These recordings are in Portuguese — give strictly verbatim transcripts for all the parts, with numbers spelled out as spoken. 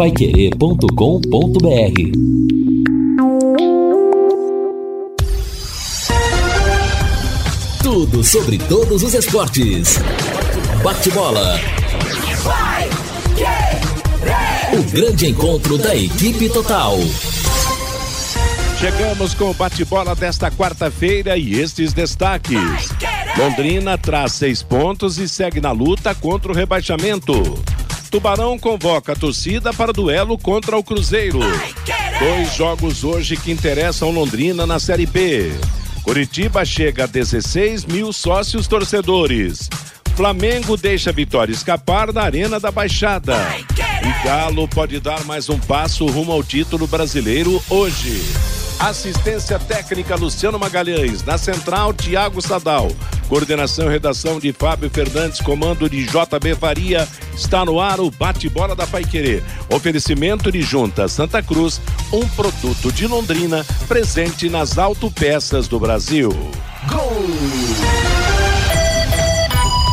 paiquerê ponto com ponto br. Tudo sobre todos os esportes. Bate-bola. O grande encontro da equipe total. Chegamos com o bate-bola desta quarta-feira e estes destaques. Londrina traz seis pontos e segue na luta contra o rebaixamento. Tubarão convoca a torcida para duelo contra o Cruzeiro. Dois jogos hoje que interessam Londrina na Série B. Curitiba chega a dezesseis mil sócios torcedores. Flamengo deixa a Vitória escapar na Arena da Baixada. E Galo pode dar mais um passo rumo ao título brasileiro hoje. Assistência técnica Luciano Magalhães. Na central, Tiago Sadal. Coordenação e redação de Fábio Fernandes, comando de J B Faria. Está no ar o bate-bola da Paiquerê. Oferecimento de Junta Santa Cruz, um produto de Londrina, presente nas autopeças do Brasil. Gol!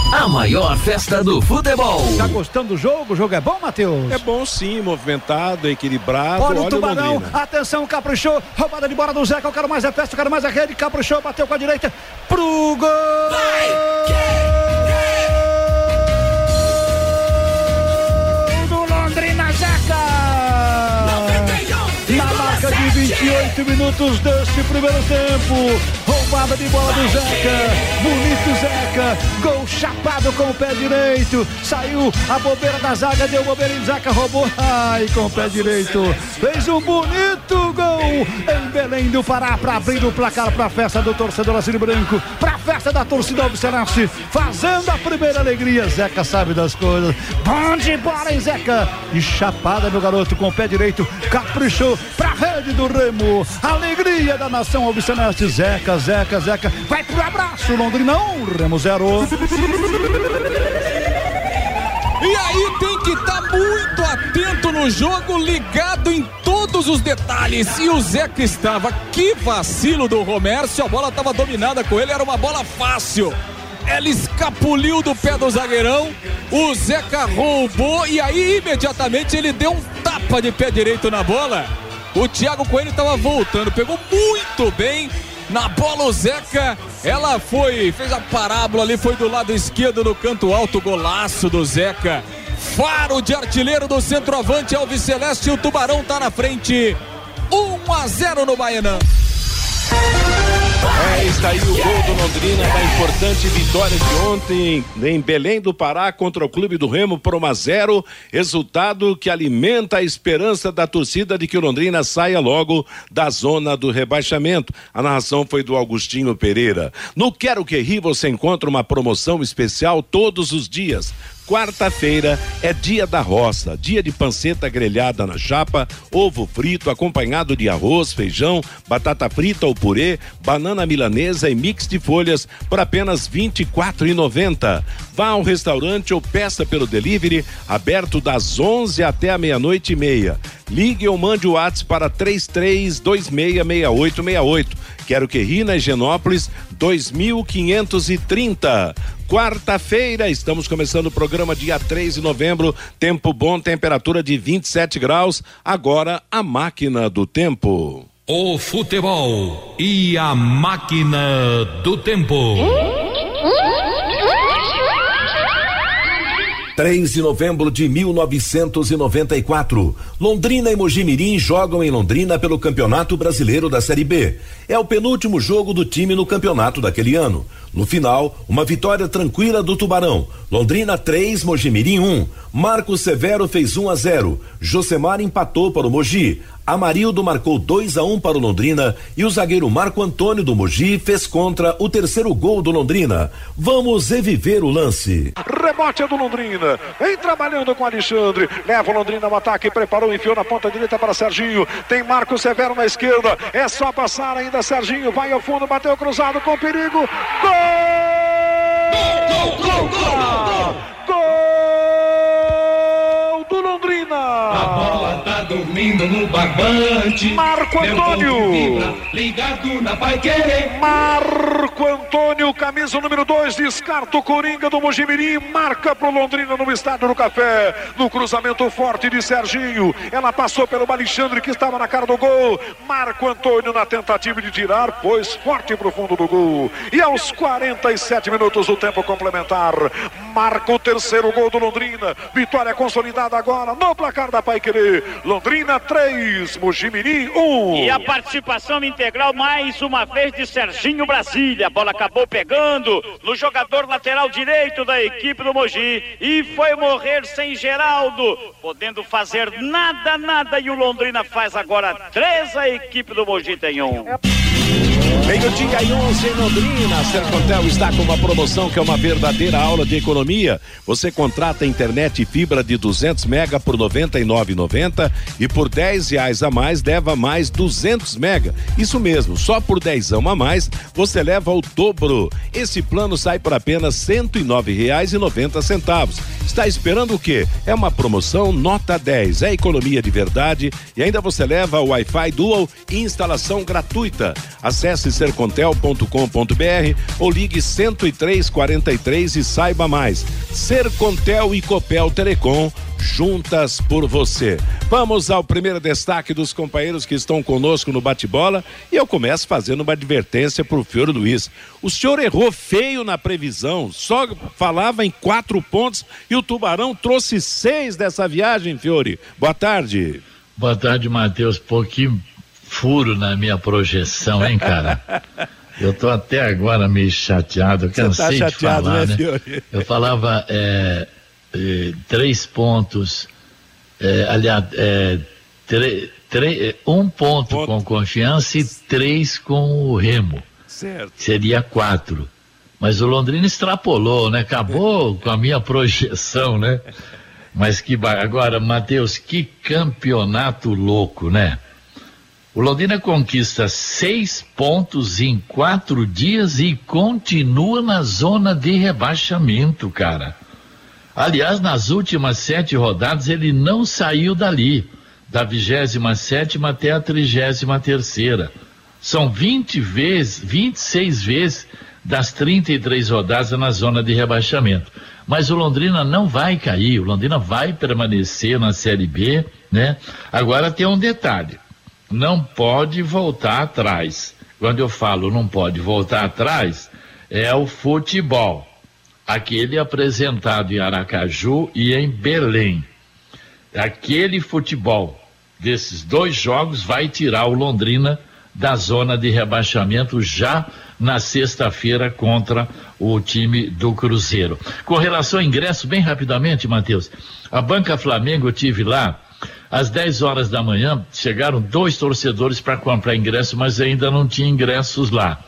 A maior festa do futebol. Tá gostando do jogo? O jogo é bom, Matheus? É bom sim, movimentado, equilibrado. Olha, olha o Tubarão, Londrina. Atenção, caprichou, roubada de bola do Zeca, eu quero mais é festa, eu quero mais é rede, caprichou, bateu com a direita, pro gol! Vai, que... vinte e oito minutos deste primeiro tempo, roubada de bola do Zeca, bonito Zeca, gol chapado com o pé direito, saiu a bobeira da zaga, deu bobeira em Zeca, roubou, ai, com o pé direito, fez um bonito gol em Belém do Pará para abrir o placar para a festa do torcedor azul e branco, para a festa da torcida alviceleste, fazendo a primeira alegria. Zeca sabe das coisas, bom de bola em Zeca, e chapada meu garoto com o pé direito, caprichou para rede do Remo, alegria da nação alviceleste. Zeca, Zeca, Zeca, vai pro abraço, Londrina um, Remo zero. E aí tem que estar tá muito atento no jogo, ligado em todos os detalhes. E o Zeca estava, que vacilo do Romércio, a bola estava dominada com ele, era uma bola fácil. Ela escapuliu do pé do zagueirão, o Zeca roubou e aí imediatamente ele deu um tapa de pé direito na bola. O Thiago Coelho estava voltando, pegou muito bem na bola o Zeca, ela foi, fez a parábola ali, foi do lado esquerdo no canto alto, golaço do Zeca. Faro de artilheiro do centroavante alviceleste, o Tubarão tá na frente, um a zero no Baianão. É, está aí o gol do Londrina da importante vitória de ontem em Belém do Pará contra o Clube do Remo por um a zero, resultado que alimenta a esperança da torcida de que o Londrina saia logo da zona do rebaixamento. A narração foi do Augustinho Pereira. No Quero Que Ri você encontra uma promoção especial todos os dias. Quarta-feira é dia da roça, dia de panceta grelhada na chapa, ovo frito acompanhado de arroz, feijão, batata frita ou purê, banana milanesa e mix de folhas por apenas vinte e quatro reais e noventa centavos. Vá ao restaurante ou peça pelo delivery, aberto das onze até a meia-noite e meia. Ligue ou mande o WhatsApp para três três dois seis seis oito seis oito. Quero Que Ri na Higienópolis dois mil quinhentos e trinta. Quarta-feira, estamos começando o programa dia três de novembro, tempo bom, temperatura de vinte e sete graus, agora a máquina do tempo. O futebol e a máquina do tempo. três de novembro de mil novecentos e noventa e quatro, Londrina e Mogi Mirim jogam em Londrina pelo Campeonato Brasileiro da Série B. É o penúltimo jogo do time no campeonato daquele ano. No final, uma vitória tranquila do Tubarão. Londrina três, Mogi Mirim um. Marcos Severo fez um a zero. Josemar empatou para o Mogi. Amarildo marcou dois a um para o Londrina e o zagueiro Marco Antônio do Mogi fez contra o terceiro gol do Londrina. Vamos reviver o lance. Rebote é do Londrina, vem trabalhando com Alexandre, leva o Londrina ao ataque, preparou, enfiou na ponta direita para Serginho, tem Marco Severo na esquerda, é só passar ainda Serginho, vai ao fundo, bateu cruzado com perigo, gol! Gol, gol, gol, gol, gol, gol, gol do Londrina! A bola tá do dormindo no barbante. Marco Antônio. Vibra, ligado na Paiquerê. Marco Antônio, camisa número dois, descarta o Coringa do Mogi Mirim, marca pro Londrina no Estádio do Café, no cruzamento forte de Serginho. Ela passou pelo Alexandre que estava na cara do gol. Marco Antônio na tentativa de tirar, pôs forte pro fundo do gol. E aos quarenta e sete minutos do tempo complementar, marca o terceiro gol do Londrina. Vitória consolidada agora no placar da Paiquerê. Londrina três, Mogi Mirim um. E a participação integral mais uma vez de Serginho Brasília. A bola acabou pegando no jogador lateral direito da equipe do Mogi e foi morrer sem Geraldo, podendo fazer nada, nada. E o Londrina faz agora três, a equipe do Mogi tem um. Meio-dia e onze em Londrina. A Sercontel está com uma promoção que é uma verdadeira aula de economia. Você contrata internet e fibra de duzentos mega por noventa e nove reais e noventa centavos e por dez reais a mais leva mais duzentos mega. Isso mesmo, só por dezão a mais você leva o dobro. Esse plano sai por apenas cento e nove reais e noventa centavos. Está esperando o quê? É uma promoção nota dez, é economia de verdade e ainda você leva o Wi-Fi Dual e instalação gratuita. Acesse sercontel ponto com ponto br ou ligue cento e três, quarenta e três e saiba mais. Sercontel e Copel Telecom, juntas por você. Vamos ao primeiro destaque dos companheiros que estão conosco no bate-bola e eu começo fazendo uma advertência pro Fiore Luiz. O senhor errou feio na previsão, só falava em quatro pontos e o Tubarão trouxe seis dessa viagem, Fiore. Boa tarde. Boa tarde, Matheus. Pouquinho furo na minha projeção, hein, cara? Eu tô até agora meio chateado, cansei tá chateado, de falar, né, Fiore? Eu falava é, é, três pontos, é, aliás, é, tre, tre, um ponto, ponto com Confiança e três com o Remo. Certo. Seria quatro. Mas o Londrina extrapolou, né? Acabou com a minha projeção, né? Mas que ba... agora, Matheus, que campeonato louco, né? O Londrina conquista seis pontos em quatro dias e continua na zona de rebaixamento, cara. Aliás, nas últimas sete rodadas ele não saiu dali, da vigésima sétima até a trigésima terceira. São vinte vezes, vinte e seis vezes das trinta e três rodadas na zona de rebaixamento. Mas o Londrina não vai cair, o Londrina vai permanecer na Série B, né? Agora tem um detalhe. Não pode voltar atrás. Quando eu falo não pode voltar atrás, é o futebol. Aquele apresentado em Aracaju e em Belém. Aquele futebol desses dois jogos vai tirar o Londrina da zona de rebaixamento já na sexta-feira contra o time do Cruzeiro. Com relação ao ingresso, bem rapidamente, Matheus, a Banca Flamengo eu tive lá. Às dez horas da manhã, chegaram dois torcedores para comprar ingresso, mas ainda não tinha ingressos lá.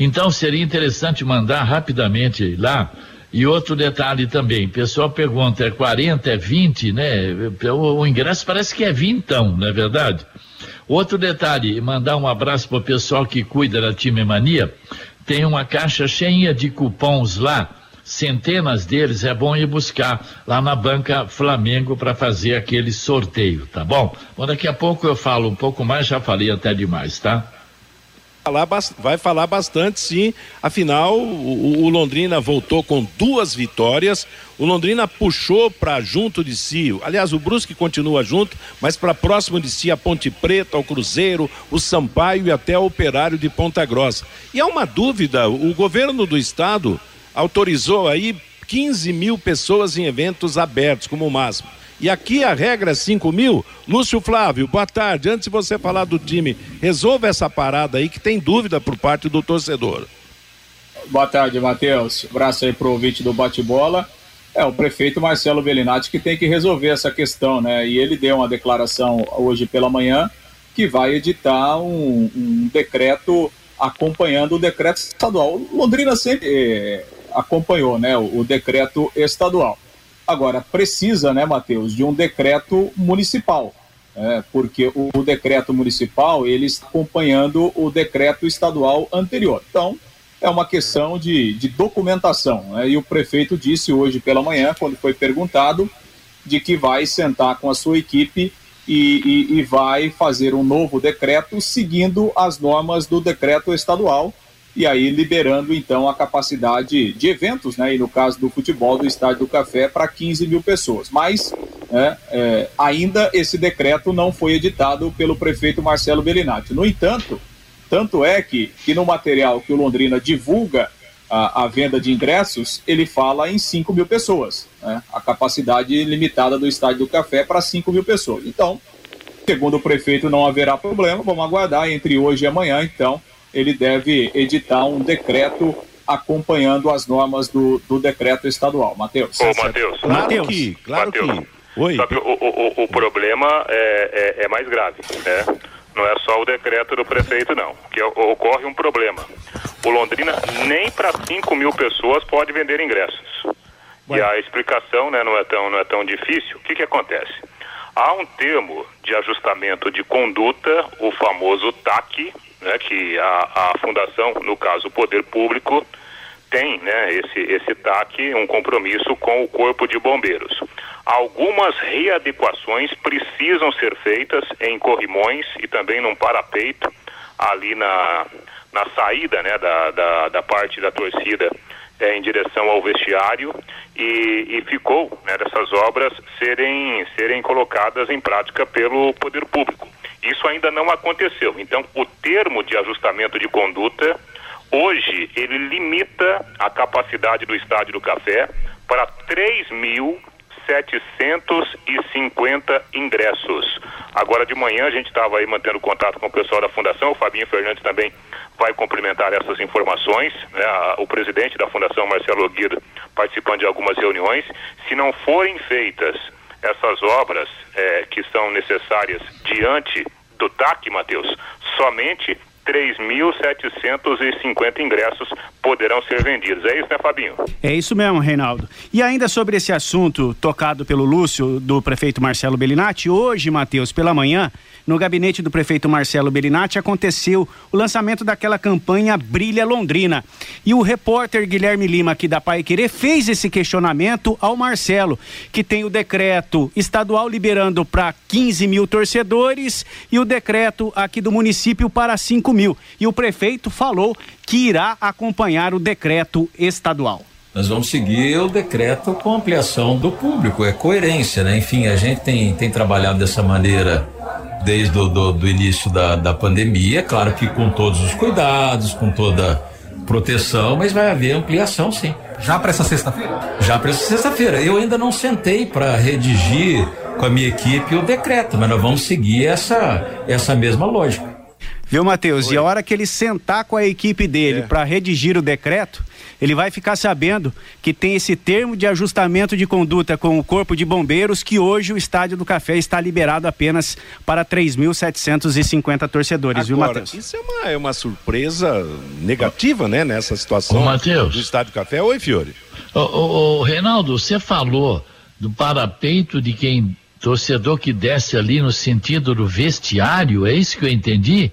Então, seria interessante mandar rapidamente lá. E outro detalhe também, o pessoal pergunta, é quarenta, é vinte, né? O, o ingresso parece que é vintão, não é verdade? Outro detalhe, mandar um abraço para o pessoal que cuida da Time Mania. Tem uma caixa cheinha de cupons lá. Centenas deles, é bom ir buscar lá na Banca Flamengo para fazer aquele sorteio, tá bom? Bom, daqui a pouco eu falo um pouco mais, já falei até demais, tá? Vai falar bastante, sim. Afinal, o, o Londrina voltou com duas vitórias. O Londrina puxou para junto de si, aliás, o Brusque continua junto, mas para próximo de si a Ponte Preta, o Cruzeiro, o Sampaio e até o Operário de Ponta Grossa. E há uma dúvida, o governo do estado autorizou aí quinze mil pessoas em eventos abertos, como o máximo. E aqui a regra é cinco mil. Lúcio Flávio, boa tarde. Antes de você falar do time, resolva essa parada aí que tem dúvida por parte do torcedor. Boa tarde, Matheus. Abraço aí pro ouvinte do bate-bola. É o prefeito Marcelo Belinati que tem que resolver essa questão, né? E ele deu uma declaração hoje pela manhã que vai editar um, um decreto acompanhando o decreto estadual. Londrina sempre acompanhou, né, o, o decreto estadual. Agora, precisa, né, Matheus, de um decreto municipal, né, porque o, o decreto municipal, ele está acompanhando o decreto estadual anterior. Então, é uma questão de, de documentação, né, e o prefeito disse hoje pela manhã, quando foi perguntado, de que vai sentar com a sua equipe e, e, e vai fazer um novo decreto seguindo as normas do decreto estadual, e aí liberando então a capacidade de eventos, né, e no caso do futebol do Estádio do Café, para quinze mil pessoas. Mas é, é, ainda esse decreto não foi editado pelo prefeito Marcelo Belinati. No entanto, tanto é que, que no material que o Londrina divulga a, a venda de ingressos, ele fala em cinco mil pessoas, né, a capacidade limitada do Estádio do Café para cinco mil pessoas. Então, segundo o prefeito, não haverá problema, vamos aguardar entre hoje e amanhã, então ele deve editar um decreto acompanhando as normas do, do decreto estadual. Matheus. Ô, Matheus. Claro Matheus. que, claro Matheus. que. Oi. Só que o, o, o problema é, é, é mais grave, né? Não é só o decreto do prefeito, não. Que ocorre um problema. O Londrina nem para cinco mil pessoas pode vender ingressos. Ué. E a explicação, né, não é tão, não é tão difícil. O que que acontece? Há um termo de ajustamento de conduta, o famoso T A C, né, que a, a fundação, no caso o poder público, tem, né, esse, esse T A C, um compromisso com o Corpo de Bombeiros. Algumas readequações precisam ser feitas em corrimões e também num parapeito ali na, na saída, né, da, da, da parte da torcida, é, em direção ao vestiário, e, e ficou, né, dessas obras serem, serem colocadas em prática pelo poder público. Isso ainda não aconteceu. Então, o termo de ajustamento de conduta, hoje, ele limita a capacidade do Estádio do Café para três mil setecentos e cinquenta ingressos. Agora de manhã, a gente estava aí mantendo contato com o pessoal da Fundação, o Fabinho Fernandes também vai complementar essas informações, né? O presidente da Fundação, Marcelo Guido, participando de algumas reuniões. Se não forem feitas essas obras é, que são necessárias diante do T A C, Matheus, somente três mil setecentos e cinquenta ingressos poderão ser vendidos. É isso, né, Fabinho? É isso mesmo, Reinaldo. E ainda sobre esse assunto tocado pelo Lúcio, do prefeito Marcelo Belinati, hoje, Matheus, pela manhã, no gabinete do prefeito Marcelo Belinati, aconteceu o lançamento daquela campanha Brilha Londrina. E o repórter Guilherme Lima, aqui da Paiquerê, fez esse questionamento ao Marcelo, que tem o decreto estadual liberando para quinze mil torcedores e o decreto aqui do município para cinco mil. E o prefeito falou que irá acompanhar o decreto estadual. Nós vamos seguir o decreto com ampliação do público, é coerência, né? Enfim, a gente tem, tem trabalhado dessa maneira desde o do, do início da, da pandemia, claro que com todos os cuidados, com toda proteção, mas vai haver ampliação, sim. Já para essa sexta-feira? Já para essa sexta-feira. Eu ainda não sentei para redigir com a minha equipe o decreto, mas nós vamos seguir essa, essa mesma lógica. Viu, Matheus? E a hora que ele sentar com a equipe dele é. para redigir o decreto, ele vai ficar sabendo que tem esse termo de ajustamento de conduta com o Corpo de Bombeiros, que hoje o Estádio do Café está liberado apenas para três mil setecentos e cinquenta torcedores. Agora, viu, Matheus? Isso é uma, é uma surpresa negativa, né, nessa situação. Ô, Matheus, do Estádio do Café. Oi, Fiore. Ô, ô, ô, Reinaldo, você falou do parapeito de quem torcedor que desce ali no sentido do vestiário, é isso que eu entendi?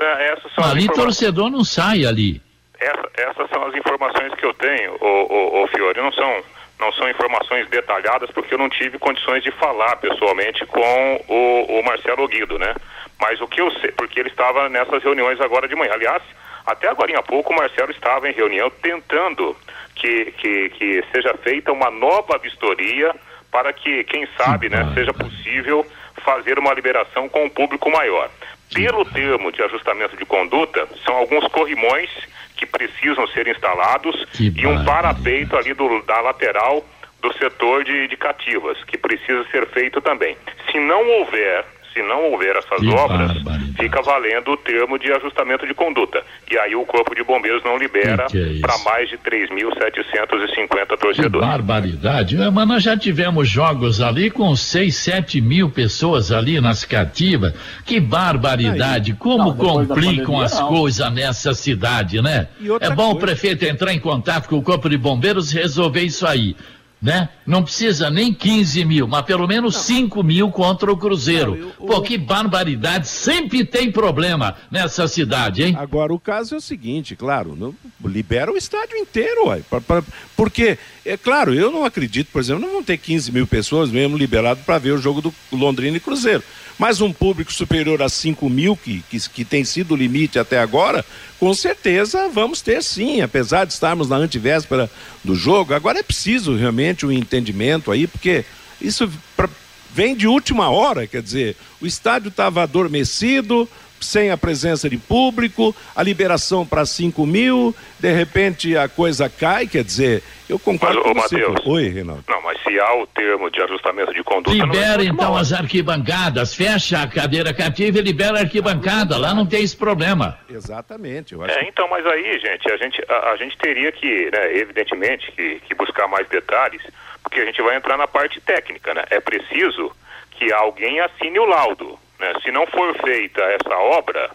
É, essas são ali torcedor não sai ali. Essa, essas são as informações que eu tenho, ô, ô, ô Fiore. Não são, não são informações detalhadas, porque eu não tive condições de falar pessoalmente com o, o Marcelo Guido, né? Mas o que eu sei, porque ele estava nessas reuniões agora de manhã. Aliás, até agora há pouco o Marcelo estava em reunião tentando que, que, que seja feita uma nova vistoria para que, quem sabe, né, seja possível fazer uma liberação com um público maior. Pelo termo de ajustamento de conduta, são alguns corrimões que precisam ser instalados que e um parapeito ali do, da lateral do setor de, de cativas, que precisa ser feito também. Se não houver, se não houver essas que obras, fica valendo o termo de ajustamento de conduta. E aí o Corpo de Bombeiros não libera é para mais de três mil setecentos e cinquenta torcedores. Que barbaridade! Mas nós já tivemos jogos ali com seis, sete mil pessoas ali nas cativas. Que barbaridade! Como não, complicam pandemia, as coisas nessa cidade, né? É bom coisa. O prefeito entrar em contato com o Corpo de Bombeiros e resolver isso aí, né? Não precisa nem quinze mil, mas pelo menos não. cinco mil contra o Cruzeiro. Não, eu, eu... Pô, que barbaridade, sempre tem problema nessa cidade, hein? Agora, o caso é o seguinte, claro, não, libera o estádio inteiro, uai, pra, pra, porque, é claro, eu não acredito, por exemplo, não vão ter quinze mil pessoas mesmo liberado para ver o jogo do Londrina e Cruzeiro. Mas um público superior a cinco mil, que, que, que tem sido o limite até agora, com certeza vamos ter sim, apesar de estarmos na antivéspera do jogo. Agora é preciso realmente um entendimento aí, porque isso pra, vem de última hora, quer dizer, o estádio estava adormecido, sem a presença de público, a liberação para cinco mil, de repente a coisa cai, quer dizer, eu concordo mas, com você. Mateus, oi, Reinaldo. Não, mas se há o termo de ajustamento de conduta... Libera é então mal. As arquibancadas, fecha a cadeira cativa e libera a arquibancada, lá não tem esse problema. Exatamente. Eu acho é, que... então, mas aí, gente, a gente, a, a gente teria que, né, evidentemente, que, que buscar mais detalhes, porque a gente vai entrar na parte técnica, né? É preciso que alguém assine o laudo. Né? Se não for feita essa obra,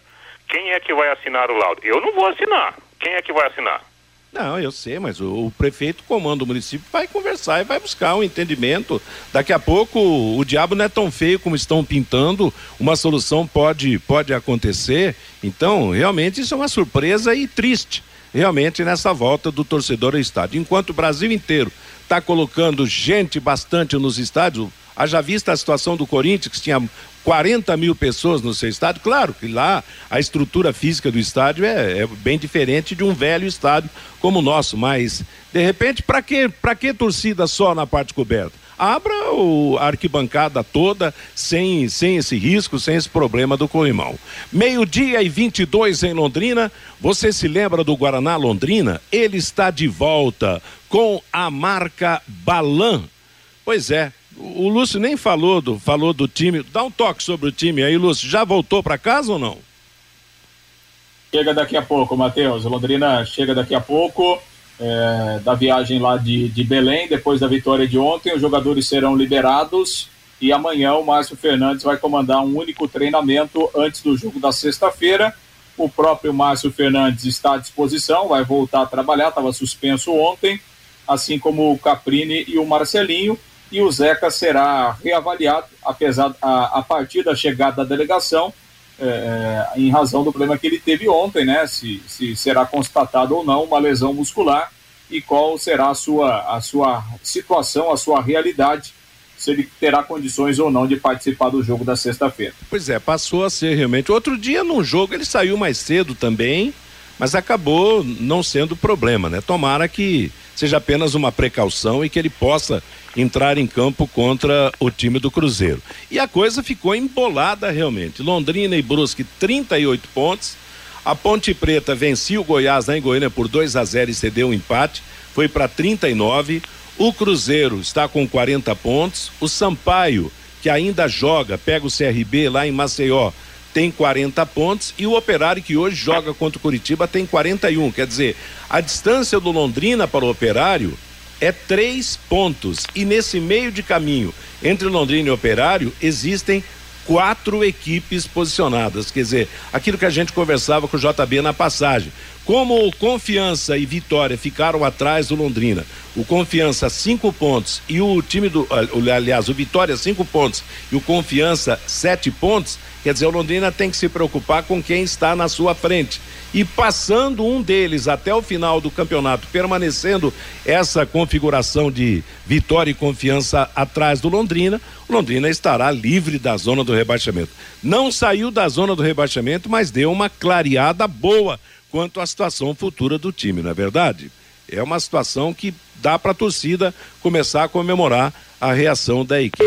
quem é que vai assinar o laudo? Eu não vou assinar. Quem é que vai assinar? Não, eu sei, mas o, o prefeito comanda o município, vai conversar e vai buscar um entendimento. Daqui a pouco o, o diabo não é tão feio como estão pintando, uma solução pode, pode acontecer. Então, realmente, isso é uma surpresa e triste, realmente, nessa volta do torcedor ao estádio. Enquanto o Brasil inteiro está colocando gente bastante nos estádios, haja vista a situação do Corinthians, que tinha quarenta mil pessoas no seu estádio, claro que lá a estrutura física do estádio é, é bem diferente de um velho estádio como o nosso, mas de repente para que, para que torcida só na parte coberta? Abra o, a arquibancada toda, sem, sem esse risco, sem esse problema do corrimão. Meio-dia e vinte e dois em Londrina. Você se lembra do Guaraná Londrina? Ele está de volta com a marca Balan. Pois é, o Lúcio nem falou do, falou do time. Dá um toque sobre o time aí, Lúcio. Já voltou para casa ou não? Chega daqui a pouco, Matheus. Londrina chega daqui a pouco. É, da viagem lá de, de Belém, depois da vitória de ontem, os jogadores serão liberados e amanhã o Márcio Fernandes vai comandar um único treinamento antes do jogo da sexta-feira. O próprio Márcio Fernandes está à disposição, vai voltar a trabalhar, estava suspenso ontem, assim como o Caprini e o Marcelinho, e o Zeca será reavaliado, apesar a, a partir da chegada da delegação, É, em razão do problema que ele teve ontem, né? Se, se será constatado ou não uma lesão muscular e qual será a sua, a sua situação, a sua realidade, se ele terá condições ou não de participar do jogo da sexta-feira. Pois é, passou a ser realmente. Outro dia num jogo ele saiu mais cedo também, mas acabou não sendo problema, né? Tomara que seja apenas uma precaução e que ele possa entrar em campo contra o time do Cruzeiro. E a coisa ficou embolada realmente. Londrina e Brusque, trinta e oito pontos. A Ponte Preta venceu o Goiás lá em Goiânia por dois a zero e cedeu um empate, foi para trinta e nove. O Cruzeiro está com quarenta pontos. O Sampaio, que ainda joga, pega o C R B lá em Maceió, tem quarenta pontos, e o Operário, que hoje joga contra o Curitiba, tem quarenta e um. Quer dizer, a distância do Londrina para o Operário é três pontos, e nesse meio de caminho entre Londrina e Operário existem quatro equipes posicionadas. Quer dizer, aquilo que a gente conversava com o J B na passagem, como o Confiança e Vitória ficaram atrás do Londrina, o Confiança cinco pontos e o time do, aliás, o Vitória cinco pontos e o Confiança sete pontos, quer dizer, o Londrina tem que se preocupar com quem está na sua frente. E passando um deles até o final do campeonato, permanecendo essa configuração de Vitória e Confiança atrás do Londrina, o Londrina estará livre da zona do rebaixamento. Não saiu da zona do rebaixamento, mas deu uma clareada boa quanto à situação futura do time, não é verdade? É uma situação que dá para a torcida começar a comemorar a reação da equipe.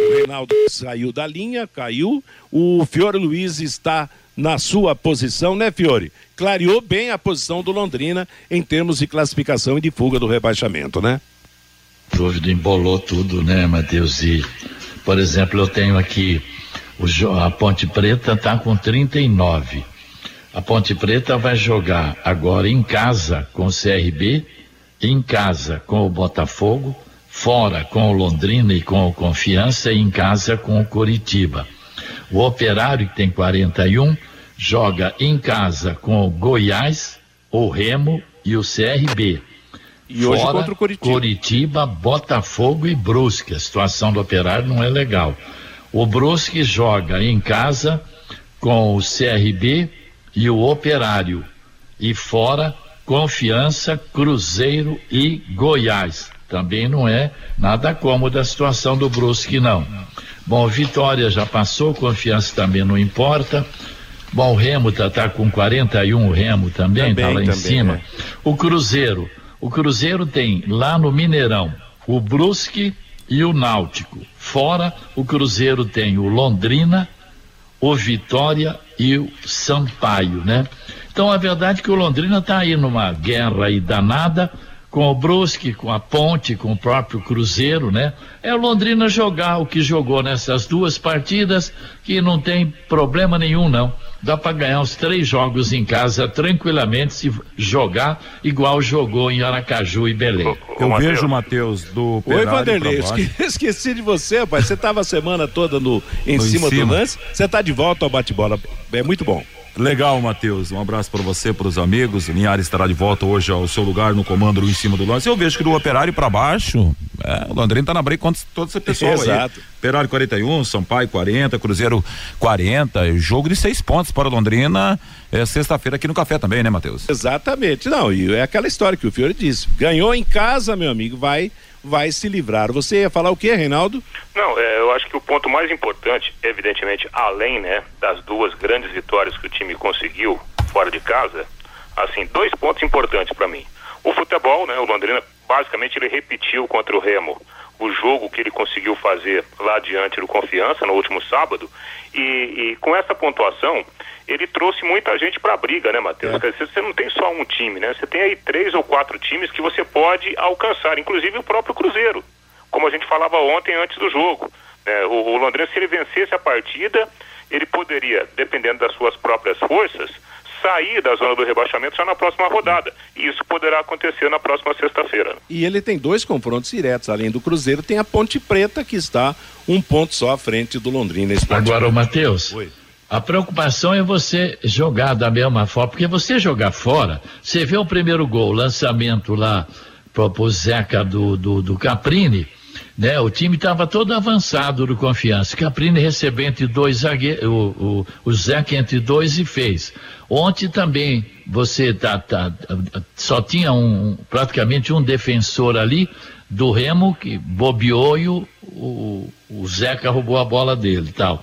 O Reinaldo saiu da linha, caiu. O Fiore Luiz está na sua posição, né, Fiore? Clareou bem a posição do Londrina em termos de classificação e de fuga do rebaixamento, né? Dúvida, embolou tudo, né, Matheus? E, por exemplo, eu tenho aqui o, a Ponte Preta está com trinta e nove. A Ponte Preta vai jogar agora em casa com o C R B, em casa com o Botafogo, fora com o Londrina e com o Confiança, e em casa com o Coritiba. O Operário, que tem quarenta e um, joga em casa com o Goiás, o Remo e o C R B. E hoje fora, contra o Curitiba. Curitiba, Botafogo e Brusque. A situação do Operário não é legal. O Brusque joga em casa com o C R B e o Operário. E fora, Confiança, Cruzeiro e Goiás. Também não é nada cômoda a situação do Brusque, não. Bom, Vitória já passou, Confiança também não importa. Bom, o Remo tá, tá com quarenta e um, o Remo também, também tá lá também, em cima. É. O Cruzeiro, o Cruzeiro tem lá no Mineirão o Brusque e o Náutico. Fora, o Cruzeiro tem o Londrina, o Vitória e o Sampaio, né? Então, a verdade é que o Londrina tá aí numa guerra aí danada, com o Brusque, com a Ponte, com o próprio Cruzeiro, né? É o Londrina jogar o que jogou nessas duas partidas, que não tem problema nenhum, não. Dá para ganhar os três jogos em casa tranquilamente, se jogar igual jogou em Aracaju e Belém. Eu Mateus. vejo, Matheus, do Operário. Oi, Vanderlei, esque, esqueci de você, rapaz. Você tava a semana toda no em, cima, em cima do lance, você tá de volta ao bate-bola. É muito bom. Legal, Matheus. Um abraço para você, para os amigos. Linhares estará de volta hoje ao seu lugar no comando em cima do lance. Eu vejo que do Operário para baixo, é, o Londrina tá na briga contra todo esse pessoal. Exato. Aí. Operário quarenta e um, Sampaio quarenta, Cruzeiro quarenta. Jogo de seis pontos para o Londrina. É sexta-feira aqui no Café também, né, Matheus? Exatamente. Não, e é aquela história que o Fiore disse. Ganhou em casa, meu amigo, vai, vai se livrar. Você ia falar o quê, Reinaldo? Não, é, eu acho que o ponto mais importante, evidentemente, além, né, das duas grandes vitórias que o time conseguiu fora de casa, assim, dois pontos importantes para mim. O futebol, né, o Londrina, basicamente, ele repetiu contra o Remo o jogo que ele conseguiu fazer lá diante do Confiança no último sábado, e, e com essa pontuação ele trouxe muita gente para a briga, né, Matheus? É. Quer dizer, você não tem só um time, né? Você tem aí três ou quatro times que você pode alcançar, inclusive o próprio Cruzeiro, como a gente falava ontem antes do jogo, né? O, o Londrina, se ele vencesse a partida, ele poderia, dependendo das suas próprias forças, sair da zona do rebaixamento já na próxima rodada, e isso poderá acontecer na próxima sexta-feira. E ele tem dois confrontos diretos, além do Cruzeiro tem a Ponte Preta, que está um ponto só à frente do Londrina. Agora, Matheus, a preocupação é você jogar da mesma forma, porque você jogar fora, você vê o primeiro gol, o lançamento lá pro, pro Zeca do, do, do Caprini, né? O time estava todo avançado do Confiança, Caprini recebeu entre dois zagueiros, o, o, o Zeca entre dois e fez. Ontem também você tá, tá, só tinha um, praticamente um defensor ali do Remo que bobeou, e o, o, o Zeca roubou a bola dele e tal.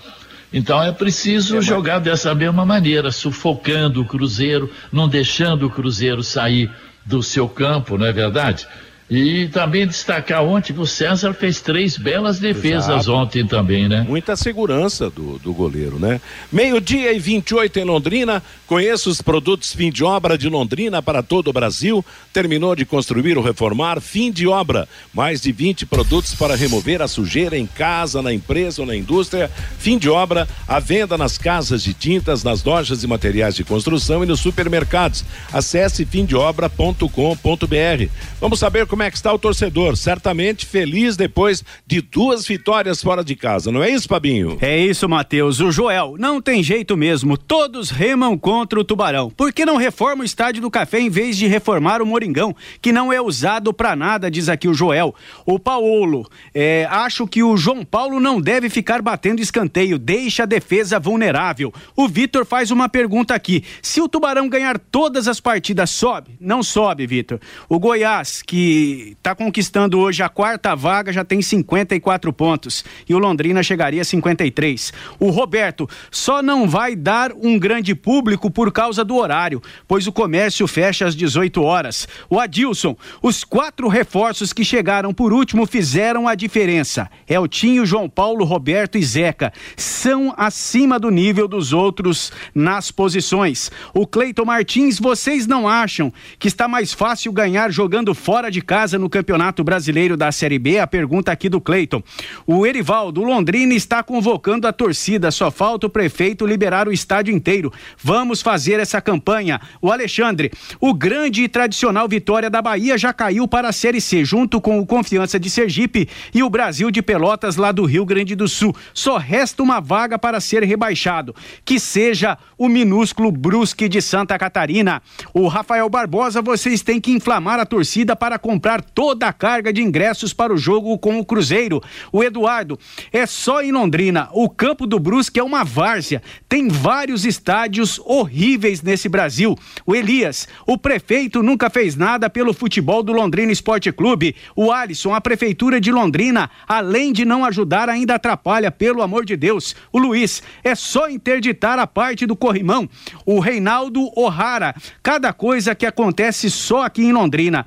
Então é preciso é, jogar mas... dessa mesma maneira, sufocando o Cruzeiro, não deixando o Cruzeiro sair do seu campo, não é verdade? E também destacar ontem que o César fez três belas defesas. Exato. Ontem também, né? Muita segurança do, do goleiro, né? Meio-dia e vinte e oito em Londrina. Conheça os produtos fim de obra de Londrina para todo o Brasil. Terminou de construir ou reformar, fim de obra. Mais de vinte produtos para remover a sujeira em casa, na empresa ou na indústria. Fim de obra, à venda nas casas de tintas, nas lojas de materiais de construção e nos supermercados. Acesse fim de obra ponto com ponto b r. Vamos saber como Como é que está o torcedor, certamente feliz depois de duas vitórias fora de casa, não é isso, Fabinho? É isso, Matheus. O Joel, não tem jeito mesmo, todos remam contra o Tubarão. Por que não reforma o Estádio do Café em vez de reformar o Moringão, que não é usado pra nada, diz aqui o Joel. O Paulo, é, acho que o João Paulo não deve ficar batendo escanteio, deixa a defesa vulnerável. O Vitor faz uma pergunta aqui, se o Tubarão ganhar todas as partidas, sobe? Não sobe, Vitor. O Goiás, que tá conquistando hoje a quarta vaga, já tem cinquenta e quatro pontos e o Londrina chegaria a cinquenta e três. O Roberto, só não vai dar um grande público por causa do horário, pois o comércio fecha às dezoito horas. O Adilson, os quatro reforços que chegaram por último fizeram a diferença. Eltinho, João Paulo, Roberto e Zeca são acima do nível dos outros nas posições. O Cleiton Martins, vocês não acham que está mais fácil ganhar jogando fora de casa casa no Campeonato Brasileiro da Série B. A pergunta aqui do Cleiton. O Erivaldo, Londrina está convocando a torcida, só falta o prefeito liberar o estádio inteiro. Vamos fazer essa campanha. O Alexandre, o grande e tradicional Vitória da Bahia já caiu para a Série C, junto com o Confiança de Sergipe e o Brasil de Pelotas lá do Rio Grande do Sul. Só resta uma vaga para ser rebaixado, que seja o minúsculo Brusque de Santa Catarina. O Rafael Barbosa, vocês têm que inflamar a torcida para comprar toda a carga de ingressos para o jogo com o Cruzeiro. O Eduardo, é só em Londrina, o campo do Brusque é uma várzea, tem vários estádios horríveis nesse Brasil. O Elias, o prefeito nunca fez nada pelo futebol do Londrina Esporte Clube. O Alisson, a prefeitura de Londrina, além de não ajudar, ainda atrapalha, pelo amor de Deus. O Luiz, é só interditar a parte do corrimão. O Reinaldo O'Hara, cada coisa que acontece só aqui em Londrina.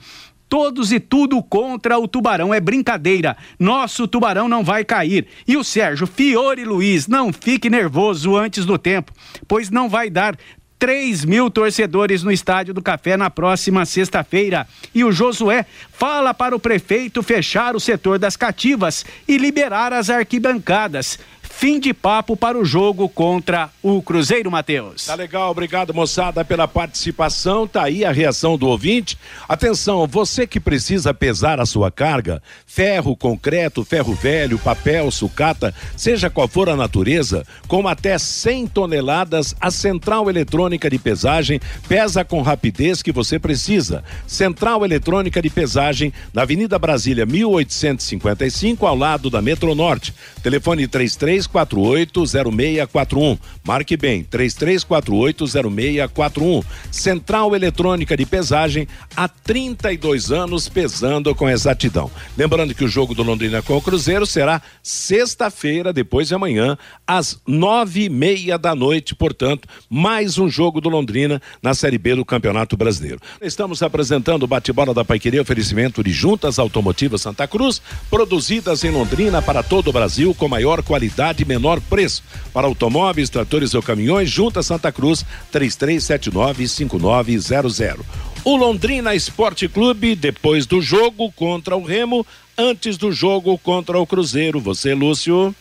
Todos e tudo contra o Tubarão, é brincadeira, nosso Tubarão não vai cair. E o Sérgio, Fiore Luiz, não fique nervoso antes do tempo, pois não vai dar três mil torcedores no Estádio do Café na próxima sexta-feira. E o Josué, fala para o prefeito fechar o setor das cativas e liberar as arquibancadas. Fim de papo para o jogo contra o Cruzeiro, Matheus. Tá legal, obrigado, moçada, pela participação. Tá aí a reação do ouvinte. Atenção, você que precisa pesar a sua carga, ferro, concreto, ferro velho, papel, sucata, seja qual for a natureza, com até cem toneladas, a Central Eletrônica de Pesagem pesa com rapidez que você precisa. Central Eletrônica de Pesagem, na Avenida Brasília, mil oitocentos e cinquenta e cinco, ao lado da Metronorte. Telefone três três quatro oito zero seis quatro um. Marque bem, três três quatro oito zero seis quatro um. Central Eletrônica de Pesagem, há trinta e dois anos pesando com exatidão. Lembrando que o jogo do Londrina com o Cruzeiro será sexta-feira, depois de amanhã, às nove e meia da noite, portanto, mais um jogo do Londrina na Série B do Campeonato Brasileiro. Estamos apresentando o Bate-Bola da Paiquerê, oferecimento de juntas automotivas Santa Cruz, produzidas em Londrina para todo o Brasil, com maior qualidade de menor preço. Para automóveis, tratores ou caminhões, junta Santa Cruz, três três sete nove cinco nove zero zero. O Londrina Esporte Clube, depois do jogo contra o Remo, antes do jogo contra o Cruzeiro. Você, Lúcio?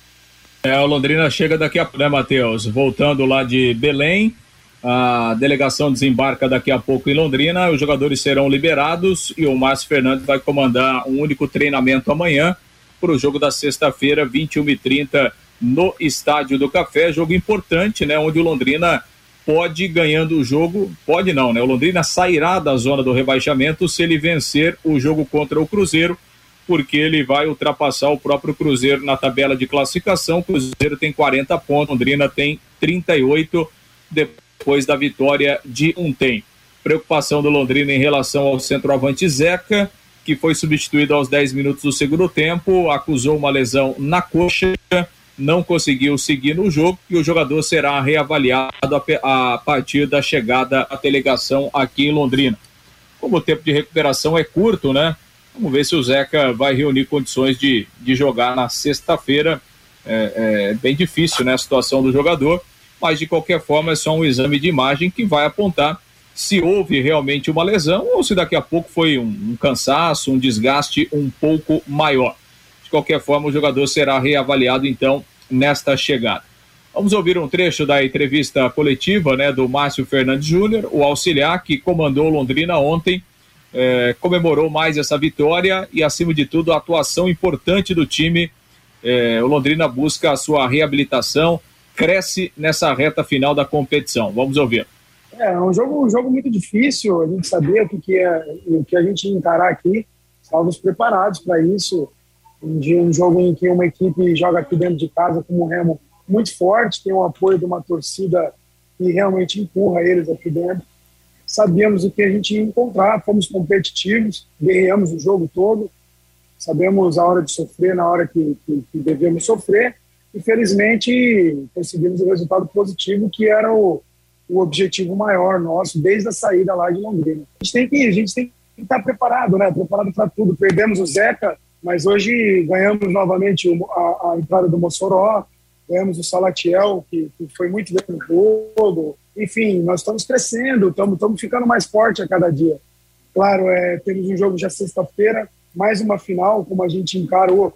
É, o Londrina chega daqui a pouco, né, Matheus? Voltando lá de Belém, a delegação desembarca daqui a pouco em Londrina, os jogadores serão liberados e o Márcio Fernandes vai comandar um único treinamento amanhã, para o jogo da sexta-feira, vinte e uma e trinta, no Estádio do Café. Jogo importante, né? Onde o Londrina pode, ganhando o jogo, pode não, né? O Londrina sairá da zona do rebaixamento se ele vencer o jogo contra o Cruzeiro, porque ele vai ultrapassar o próprio Cruzeiro na tabela de classificação. O Cruzeiro tem quarenta pontos, o Londrina tem trinta e oito, depois da vitória de ontem. Preocupação do Londrina em relação ao centroavante Zeca, que foi substituído aos dez minutos do segundo tempo, acusou uma lesão na coxa, não conseguiu seguir no jogo e o jogador será reavaliado a partir da chegada à delegação aqui em Londrina. Como o tempo de recuperação é curto, né? Vamos ver se o Zeca vai reunir condições de, de jogar na sexta-feira. É, é bem difícil, né, a situação do jogador, mas de qualquer forma é só um exame de imagem que vai apontar se houve realmente uma lesão ou se daqui a pouco foi um, um cansaço, um desgaste um pouco maior. De qualquer forma, o jogador será reavaliado, então, nesta chegada. Vamos ouvir um trecho da entrevista coletiva, né, do Márcio Fernandes Júnior, o auxiliar que comandou Londrina ontem, eh, comemorou mais essa vitória e, acima de tudo, a atuação importante do time. Eh, o Londrina busca a sua reabilitação, cresce nessa reta final da competição. Vamos ouvir. É um jogo, um jogo muito difícil, a gente sabia o que, que, é, o que a gente ia encarar aqui, estávamos preparados para isso, um, dia, um jogo em que uma equipe joga aqui dentro de casa como o Remo, muito forte, tem o apoio de uma torcida que realmente empurra eles aqui dentro. Sabíamos o que a gente ia encontrar, fomos competitivos, guerreamos o jogo todo, sabemos a hora de sofrer, na hora que, que, que devemos sofrer, e felizmente conseguimos o resultado positivo que era o o objetivo maior nosso desde a saída lá de Londrina. A gente tem que, a gente tem que estar preparado, né? Preparado para tudo. Perdemos o Zeca, mas hoje ganhamos novamente a, a entrada do Mossoró, ganhamos o Salatiel, que, que foi muito bem no jogo. Enfim, nós estamos crescendo, estamos ficando mais forte a cada dia. Claro, é, temos um jogo já sexta-feira, mais uma final, como a gente encarou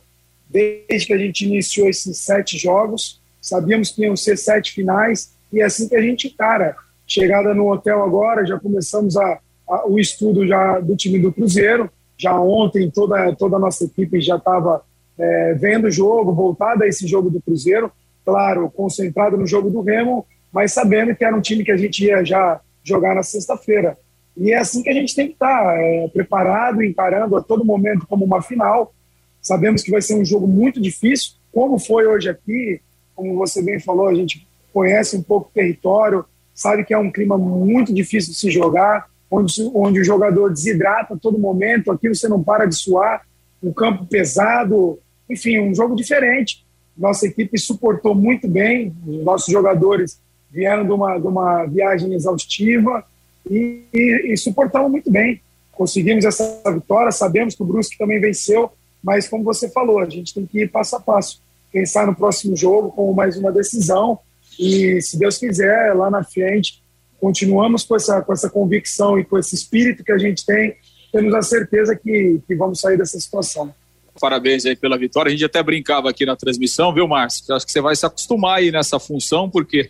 desde que a gente iniciou esses sete jogos. Sabíamos que iam ser sete finais e é assim que a gente encara. Chegada no hotel agora, já começamos a, a, o estudo já do time do Cruzeiro. Já ontem toda, toda a nossa equipe já estava é, vendo o jogo, voltada a esse jogo do Cruzeiro. Claro, concentrado no jogo do Remo, mas sabendo que era um time que a gente ia já jogar na sexta-feira. E é assim que a gente tem que estar, é, preparado, encarando a todo momento como uma final. Sabemos que vai ser um jogo muito difícil, como foi hoje aqui, como você bem falou, a gente conhece um pouco o território, sabe que é um clima muito difícil de se jogar, onde, onde o jogador desidrata a todo momento, aqui você não para de suar, um campo pesado, enfim, um jogo diferente. Nossa equipe suportou muito bem, nossos jogadores vieram de uma, de uma viagem exaustiva, E, e, e suportamos muito bem, conseguimos essa vitória, sabemos que o Brusque também venceu, mas como você falou, a gente tem que ir passo a passo, pensar no próximo jogo com mais uma decisão e, se Deus quiser, lá na frente continuamos com essa, com essa convicção e com esse espírito que a gente tem, temos a certeza que, que vamos sair dessa situação. Parabéns aí pela vitória, a gente até brincava aqui na transmissão, viu, Márcio? Acho que você vai se acostumar aí nessa função, porque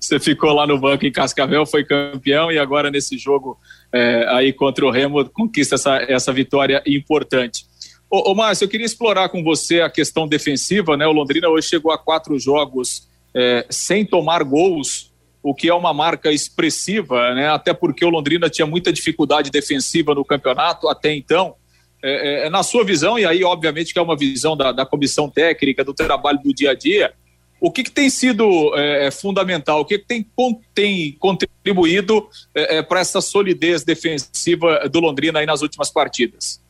você ficou lá no banco em Cascavel, foi campeão e agora nesse jogo é, aí contra o Remo conquista essa, essa vitória importante. Ô, ô Márcio, eu queria explorar com você a questão defensiva, né? O Londrina hoje chegou a quatro jogos é, sem tomar gols, o que é uma marca expressiva, né? Até porque o Londrina tinha muita dificuldade defensiva no campeonato até então. É, é, na sua visão, e aí obviamente que é uma visão da, da comissão técnica, do trabalho do dia a dia, o que, que tem sido é, fundamental, o que, que tem, tem contribuído é, é, para essa solidez defensiva do Londrina aí nas últimas partidas?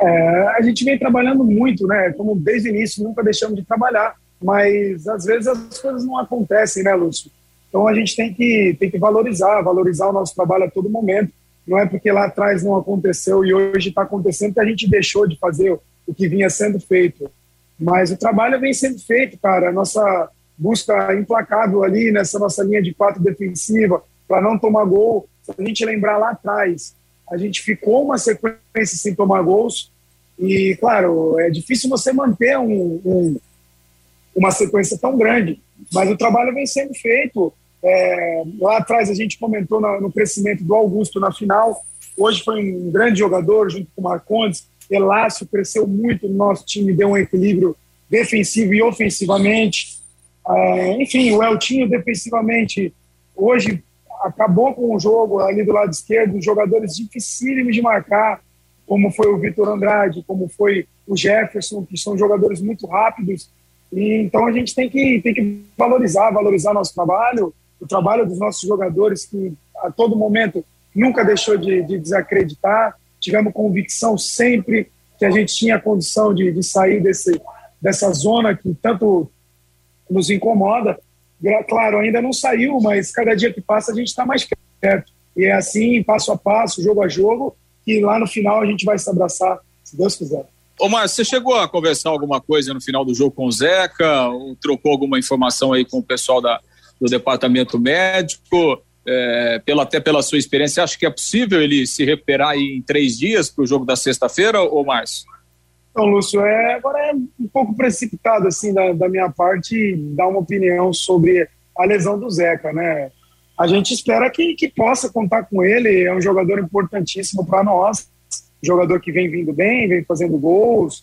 É, a gente vem trabalhando muito, né? Como desde o início nunca deixamos de trabalhar, mas às vezes as coisas não acontecem, né, Lúcio? Então a gente tem que, tem que valorizar, valorizar o nosso trabalho a todo momento. Não é porque lá atrás não aconteceu e hoje está acontecendo que a gente deixou de fazer o que vinha sendo feito. Mas o trabalho vem sendo feito, cara. A nossa busca implacável ali nessa nossa linha de quatro defensiva para não tomar gol. Se a gente lembrar lá atrás, a gente ficou uma sequência sem tomar gols. E, claro, é difícil você manter um, um, uma sequência tão grande. Mas o trabalho vem sendo feito. É, lá atrás a gente comentou na, no crescimento do Augusto na final, hoje foi um grande jogador junto com o Marcondes, Elácio cresceu muito no nosso time, deu um equilíbrio defensivo e ofensivamente, é, enfim, o Eltinho defensivamente hoje acabou com o jogo ali do lado esquerdo, jogadores dificílimos de marcar, como foi o Vitor Andrade, como foi o Jefferson, que são jogadores muito rápidos, e então a gente tem que, tem que valorizar, valorizar nosso trabalho, o trabalho dos nossos jogadores, que a todo momento nunca deixou de, de desacreditar, tivemos convicção sempre que a gente tinha condição de, de sair desse, dessa zona que tanto nos incomoda. Claro, ainda não saiu, mas cada dia que passa a gente está mais perto, e é assim, passo a passo, jogo a jogo, que lá no final a gente vai se abraçar, se Deus quiser. Ô Márcio, você chegou a conversar alguma coisa no final do jogo com o Zeca, ou trocou alguma informação aí com o pessoal da do departamento médico, é, pela, até pela sua experiência, acho que é possível ele se recuperar aí em três dias para o jogo da sexta-feira, ou mais? Então, Lúcio, é, agora é um pouco precipitado, assim, da, da minha parte, dar uma opinião sobre a lesão do Zeca, né? A gente espera que, que possa contar com ele, é um jogador importantíssimo para nós, jogador que vem vindo bem, vem fazendo gols,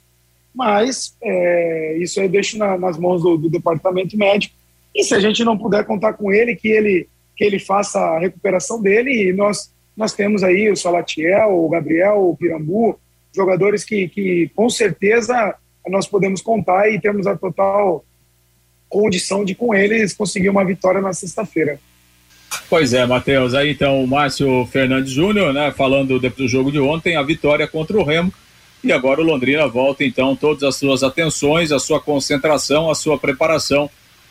mas é, isso eu deixo na, nas mãos do, do departamento médico. E se a gente não puder contar com ele, que ele, que ele faça a recuperação dele, e nós, nós temos aí o Salatiel, o Gabriel, o Pirambu, jogadores que, que com certeza nós podemos contar e temos a total condição de com eles conseguir uma vitória na sexta-feira. Pois é, Matheus, aí então o Márcio Fernandes Júnior, né, falando do jogo de ontem, a vitória contra o Remo, e agora o Londrina volta então todas as suas atenções, a sua concentração, a sua preparação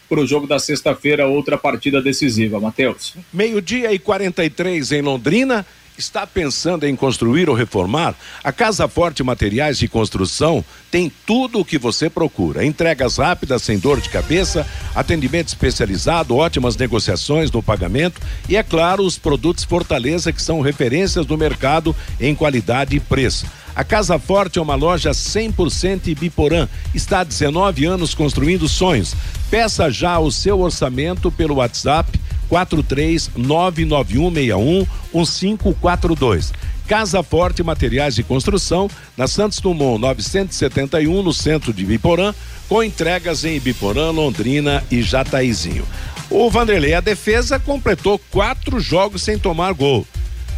para o jogo da sexta-feira, outra partida decisiva, Matheus. meio-dia e quarenta e três em Londrina Está pensando em construir ou reformar? A Casa Forte Materiais de Construção tem tudo o que você procura. Entregas rápidas, sem dor de cabeça, atendimento especializado, ótimas negociações no pagamento e, é claro, os produtos Fortaleza, que são referências do mercado em qualidade e preço. A Casa Forte é uma loja cem por cento Ibiporã. Está há dezenove anos construindo sonhos. Peça já o seu orçamento pelo WhatsApp quatro três nove nove um seis um um cinco quatro dois. Casa Forte Materiais de Construção, na Santos Dumont novecentos e setenta e um, no centro de Ibiporã, com entregas em Ibiporã, Londrina e Jataizinho. O Vanderlei, a defesa completou quatro jogos sem tomar gol.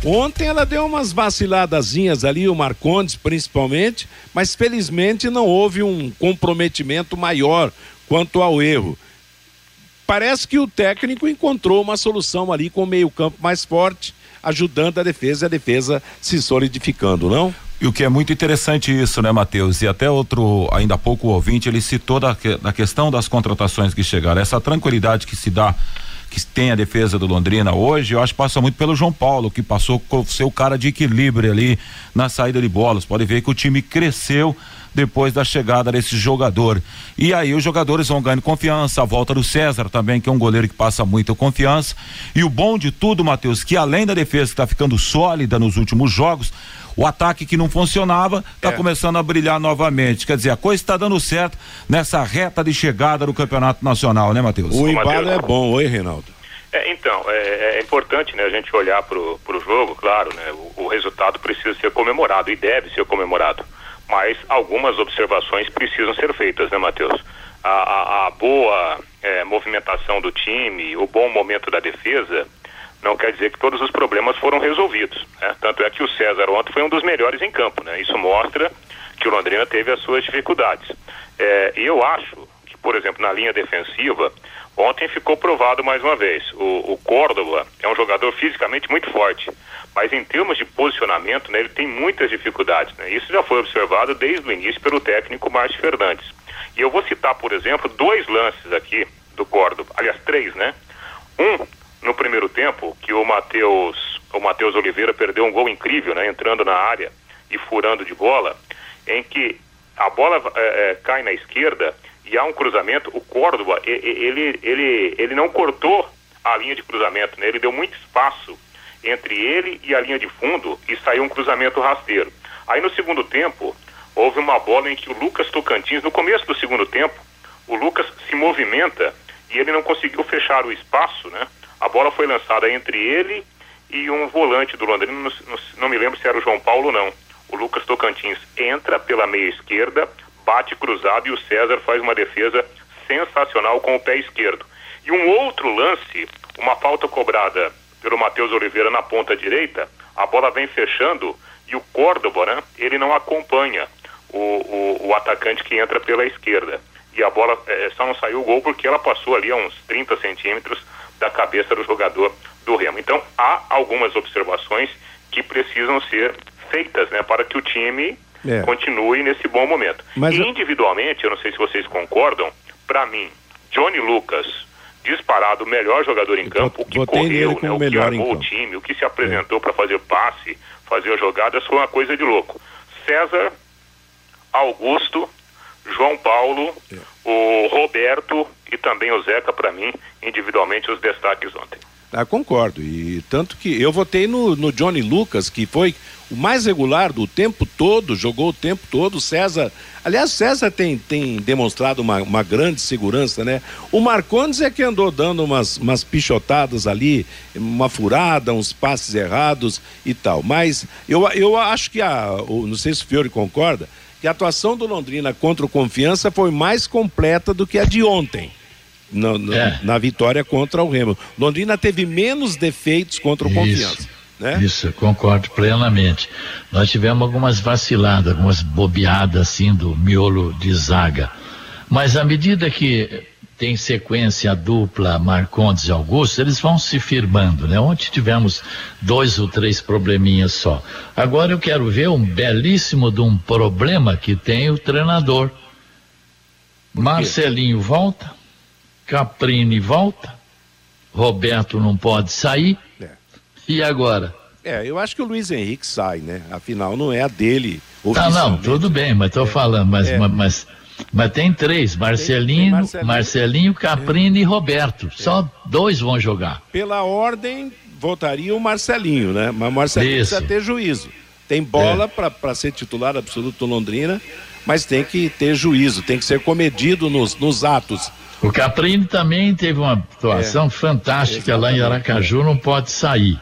Ontem ela deu umas vaciladazinhas ali, o Marcondes principalmente, mas felizmente não houve um comprometimento maior quanto ao erro. Parece que o técnico encontrou uma solução ali com o meio-campo mais forte, ajudando a defesa, a defesa se solidificando, não? E o que é muito interessante isso, né, Matheus? E até outro, ainda há pouco, o ouvinte, ele citou da, da questão das contratações que chegaram. Essa tranquilidade que se dá, que tem a defesa do Londrina hoje, eu acho que passa muito pelo João Paulo, que passou a ser o cara de equilíbrio ali na saída de bolas. Pode ver que o time cresceu depois da chegada desse jogador. E aí os jogadores vão ganhando confiança, a volta do César também, que é um goleiro que passa muita confiança. E o bom de tudo, Matheus, que além da defesa que está ficando sólida nos últimos jogos, o ataque que não funcionava está é. começando a brilhar novamente. Quer dizer, a coisa está dando certo nessa reta de chegada do Campeonato Nacional, né, Matheus? O embalo é bom. Oi, Reinaldo. É, então, é, é importante, né, a gente olhar para o jogo, claro, né, o, o resultado precisa ser comemorado e deve ser comemorado. Mas algumas observações precisam ser feitas, né, Matheus? A, a, a boa é, movimentação do time, o bom momento da defesa, não quer dizer que todos os problemas foram resolvidos, né? Tanto é que o César ontem foi um dos melhores em campo, né? Isso mostra que o Londrina teve as suas dificuldades. É, e eu acho que, por exemplo, na linha defensiva, ontem ficou provado mais uma vez. O, o Córdoba é um jogador fisicamente muito forte, mas em termos de posicionamento, né, ele tem muitas dificuldades, né? Isso já foi observado desde o início pelo técnico Márcio Fernandes. E eu vou citar, por exemplo, dois lances aqui do Córdoba, aliás, três, né? Um, no primeiro tempo, que o Matheus o Matheus Oliveira perdeu um gol incrível, né, entrando na área e furando de bola, em que a bola é, é, cai na esquerda e há um cruzamento. O Córdoba, ele, ele, ele não cortou a linha de cruzamento, né, ele deu muito espaço entre ele e a linha de fundo e saiu um cruzamento rasteiro. Aí no segundo tempo, houve uma bola em que o Lucas Tocantins, no começo do segundo tempo, o Lucas se movimenta e ele não conseguiu fechar o espaço, né? A bola foi lançada entre ele e um volante do Londrina, não, não, não me lembro se era o João Paulo ou não. O Lucas Tocantins entra pela meia esquerda, bate cruzado e o César faz uma defesa sensacional com o pé esquerdo. E um outro lance, uma falta cobrada pelo Matheus Oliveira na ponta direita, a bola vem fechando e o Córdoba, né, ele não acompanha o, o, o atacante que entra pela esquerda. E a bola é, só não saiu o gol porque ela passou ali a uns trinta centímetros da cabeça do jogador do Remo. Então, há algumas observações que precisam ser feitas, né, para que o time é. continue nesse bom momento. Mas individualmente, eu não sei se vocês concordam, para mim, Johnny Lucas, disparado o melhor jogador em campo, o que correu, né, o que armou o time, o que se apresentou é. para fazer passe, fazer jogadas, foi uma coisa de louco. César, Augusto, João Paulo, é. o Roberto e também o Zeca, para mim, individualmente, os destaques ontem. Ah, concordo, e tanto que eu votei no, no Johnny Lucas, que foi o mais regular do tempo todo, jogou o tempo todo. César, aliás, César tem, tem demonstrado uma, uma grande segurança, né? O Marcondes é que andou dando umas, umas pichotadas ali, uma furada, uns passes errados e tal, mas eu, eu acho que a, não sei se o Fiore concorda, que a atuação do Londrina contra o Confiança foi mais completa do que a de ontem, na, na, é. na vitória contra o Remo. Londrina teve menos defeitos contra o isso, Confiança, né? Isso, concordo plenamente. Nós tivemos algumas vaciladas, algumas bobeadas assim do miolo de zaga, mas à medida que tem sequência dupla Marcondes e Augusto, eles vão se firmando, né? Ontem tivemos dois ou três probleminhas só. Agora eu quero ver um belíssimo de um problema que tem o treinador. Marcelinho volta, Caprini volta, Roberto não pode sair, é. e agora? É, eu acho que o Luiz Henrique sai, né? Afinal, não é a dele. Não, não, tudo bem, mas tô falando, mas, é. mas, mas, mas tem três, Marcelinho, tem Marcelinho, Marcelinho, Caprini é. e Roberto. Só é. dois vão jogar. Pela ordem, voltaria o Marcelinho, né? Mas o Marcelinho Isso. precisa ter juízo. Tem bola é. para ser titular absoluto do Londrina, mas tem que ter juízo, tem que ser comedido nos, nos atos. O Caprini também teve uma atuação é. fantástica Exatamente. lá em Aracaju, não pode sair.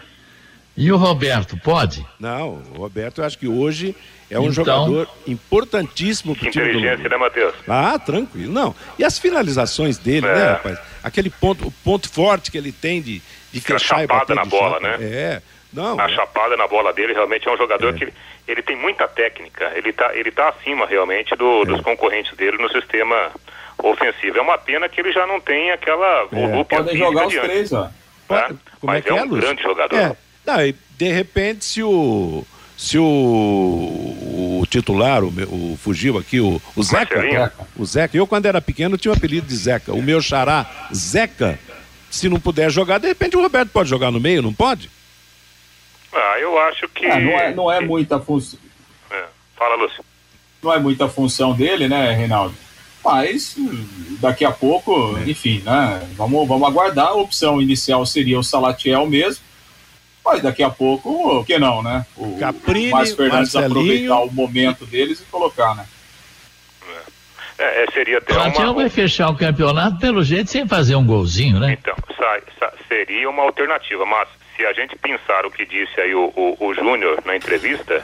E o Roberto, pode? Não, o Roberto eu acho que hoje é um então, jogador importantíssimo pro time do Londrina. Inteligência, né, Matheus? Ah, tranquilo, não. E as finalizações dele, é. né, rapaz? Aquele ponto, o ponto forte que ele tem de, de fechar e bater na bola, chapa. né? É. Não, a é. chapada na bola dele, realmente é um jogador é. que ele, ele tem muita técnica, ele tá, ele tá acima realmente do, é. dos concorrentes dele no sistema ofensivo. É uma pena que ele já não tem aquela volúpia. É. Podem jogar os diante, três, ó. Tá? Como Mas é, que é um é, Lúcio? grande jogador. É. Não, e de repente, se o se o, o titular, o, o fugiu aqui, o, o Zeca, o Zeca, eu quando era pequeno tinha o apelido de Zeca, o meu xará Zeca, se não puder jogar, de repente o Roberto pode jogar no meio, não pode? Ah, eu acho que... Ah, não, é, não é muita função... É. Fala, Lúcio. Não é muita função dele, né, Reinaldo? Mas daqui a pouco, é. enfim, né, vamos, vamos aguardar. A opção inicial seria o Salatiel mesmo, mas daqui a pouco, o que não, né? O Caprini, Márcio Fernandes aproveitar o momento deles e colocar, né? É, é seria até uma... O Salatiel vai fechar o campeonato, pelo jeito, sem fazer um golzinho, né? Então, sai, sai, seria uma alternativa, mas se a gente pensar o que disse aí o, o, o Júnior na entrevista,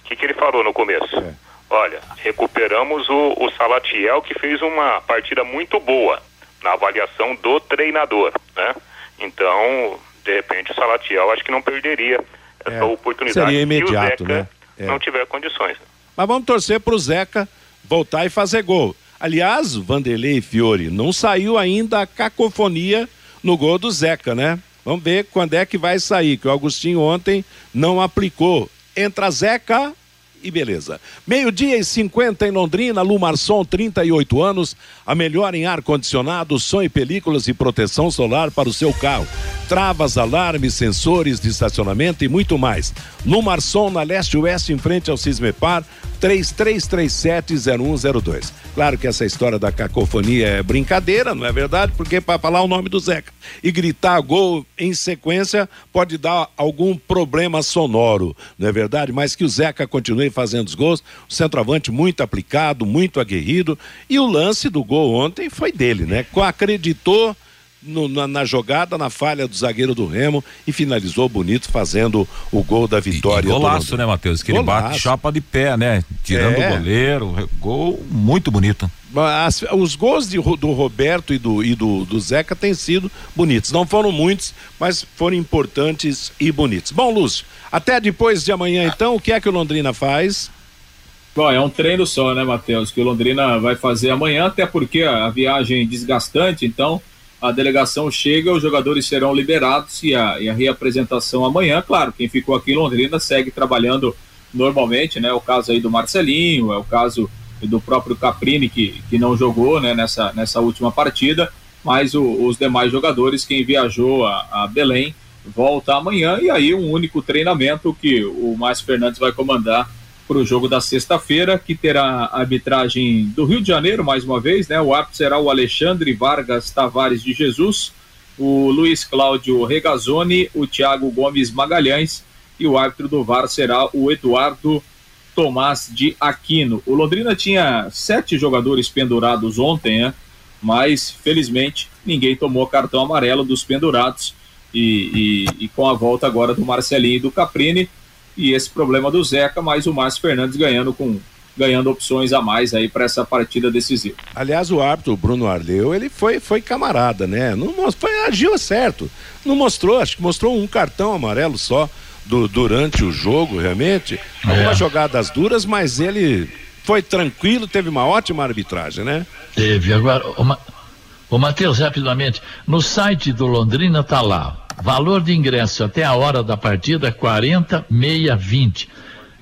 o que, que ele falou no começo? É. Olha, recuperamos o, o Salatiel, que fez uma partida muito boa na avaliação do treinador, né? Então... De repente o Salatiel acho que não perderia essa é, oportunidade. Seria imediato, se o Zeca né? é. não tiver condições. Mas vamos torcer pro Zeca voltar e fazer gol. Aliás, Vanderlei e Fiore, não saiu ainda a cacofonia no gol do Zeca, né? Vamos ver quando é que vai sair, que o Agostinho ontem não aplicou. Entra Zeca e beleza. Meio-dia e cinquenta em Londrina, Lu Marçom, trinta e oito anos, a melhor em ar-condicionado, som e películas e proteção solar para o seu carro. Travas, alarmes, sensores de estacionamento e muito mais. Lu Marçom, na Leste Oeste, em frente ao Sismepar, três três três sete zero um zero dois. Claro que essa história da cacofonia é brincadeira, não é verdade? Porque para falar o nome do Zeca e gritar gol em sequência pode dar algum problema sonoro, não é verdade? Mas que o Zeca continue fazendo os gols, o centroavante muito aplicado, muito aguerrido, e o lance do gol ontem foi dele, né? Acreditou no, na, na jogada, na falha do zagueiro do Remo e finalizou bonito fazendo o gol da vitória. E, e golaço, né, Matheus? Que golaço. Ele bate chapa de pé, né? Tirando é. o goleiro, gol muito bonito. As, os gols de, do Roberto e, do, e do, do Zeca têm sido bonitos, não foram muitos, mas foram importantes e bonitos. Bom, Lúcio, até depois de amanhã então, o que é que o Londrina faz? Bom, é um treino só, né, Matheus, que o Londrina vai fazer amanhã, até porque a viagem é desgastante, então a delegação chega, os jogadores serão liberados e a, e a reapresentação amanhã. Claro, quem ficou aqui em Londrina segue trabalhando normalmente, né? É o caso aí do Marcelinho, é o caso do próprio Caprini, que, que não jogou, né, nessa, nessa última partida, mas o, os demais jogadores, quem viajou a, a Belém, volta amanhã, e aí um único treinamento que o Márcio Fernandes vai comandar para o jogo da sexta-feira, que terá a arbitragem do Rio de Janeiro, mais uma vez, né? O árbitro será o Alexandre Vargas Tavares de Jesus, o Luiz Cláudio Regazzoni, o Thiago Gomes Magalhães, e o árbitro do V A R será o Eduardo Tomás de Aquino. O Londrina tinha sete jogadores pendurados ontem, né? Mas felizmente ninguém tomou cartão amarelo dos pendurados, e, e, e com a volta agora do Marcelinho e do Caprini, e esse problema do Zeca, mas o Márcio Fernandes ganhando com ganhando opções a mais aí para essa partida decisiva. Aliás, o árbitro Bruno Arleu, ele foi, foi camarada, né? Não foi, agiu certo, não mostrou, acho que mostrou um cartão amarelo só do, durante o jogo, realmente. É. Algumas jogadas duras, mas ele foi tranquilo, teve uma ótima arbitragem, né? Teve. Agora, o Matheus, rapidamente, no site do Londrina tá lá, valor de ingresso até a hora da partida, quarenta, meia, vinte.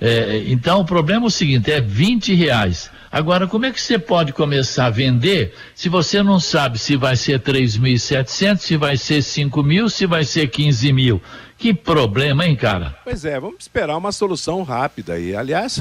É, então o problema é o seguinte, é vinte reais. Agora, como é que você pode começar a vender se você não sabe se vai ser três mil e setecentos, se vai ser cinco mil, se vai ser quinze mil? Que problema, hein, cara? Pois é, vamos esperar uma solução rápida aí. Aliás,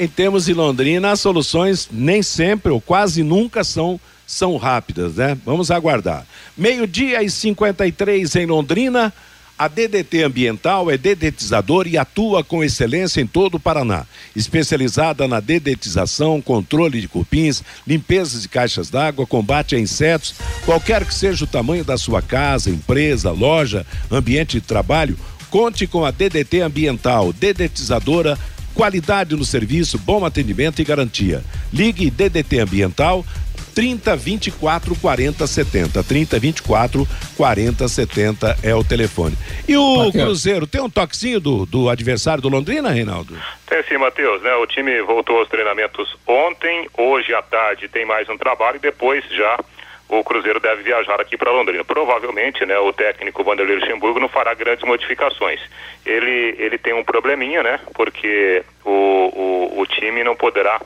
em termos de Londrina, as soluções nem sempre ou quase nunca são, são rápidas, né? Vamos aguardar. Meio-dia e cinquenta e três em Londrina. A D D T Ambiental é dedetizador e atua com excelência em todo o Paraná. Especializada na dedetização, controle de cupins, limpeza de caixas d'água, combate a insetos, qualquer que seja o tamanho da sua casa, empresa, loja, ambiente de trabalho, conte com a D D T Ambiental, dedetizadora, qualidade no serviço, bom atendimento e garantia. Ligue D D T Ambiental trinta, vinte e quatro, quarenta, setenta. trinta, vinte e quatro, quarenta, setenta é o telefone. E o Mateus. Cruzeiro, tem um toquezinho do, do adversário do Londrina, Reinaldo? Tem sim, Matheus, né? O time voltou aos treinamentos ontem, hoje à tarde tem mais um trabalho e depois já o Cruzeiro deve viajar aqui para Londrina. Provavelmente, né, o técnico Vanderlei Luxemburgo não fará grandes modificações. Ele, ele tem um probleminha, né? Porque o, o, o time não poderá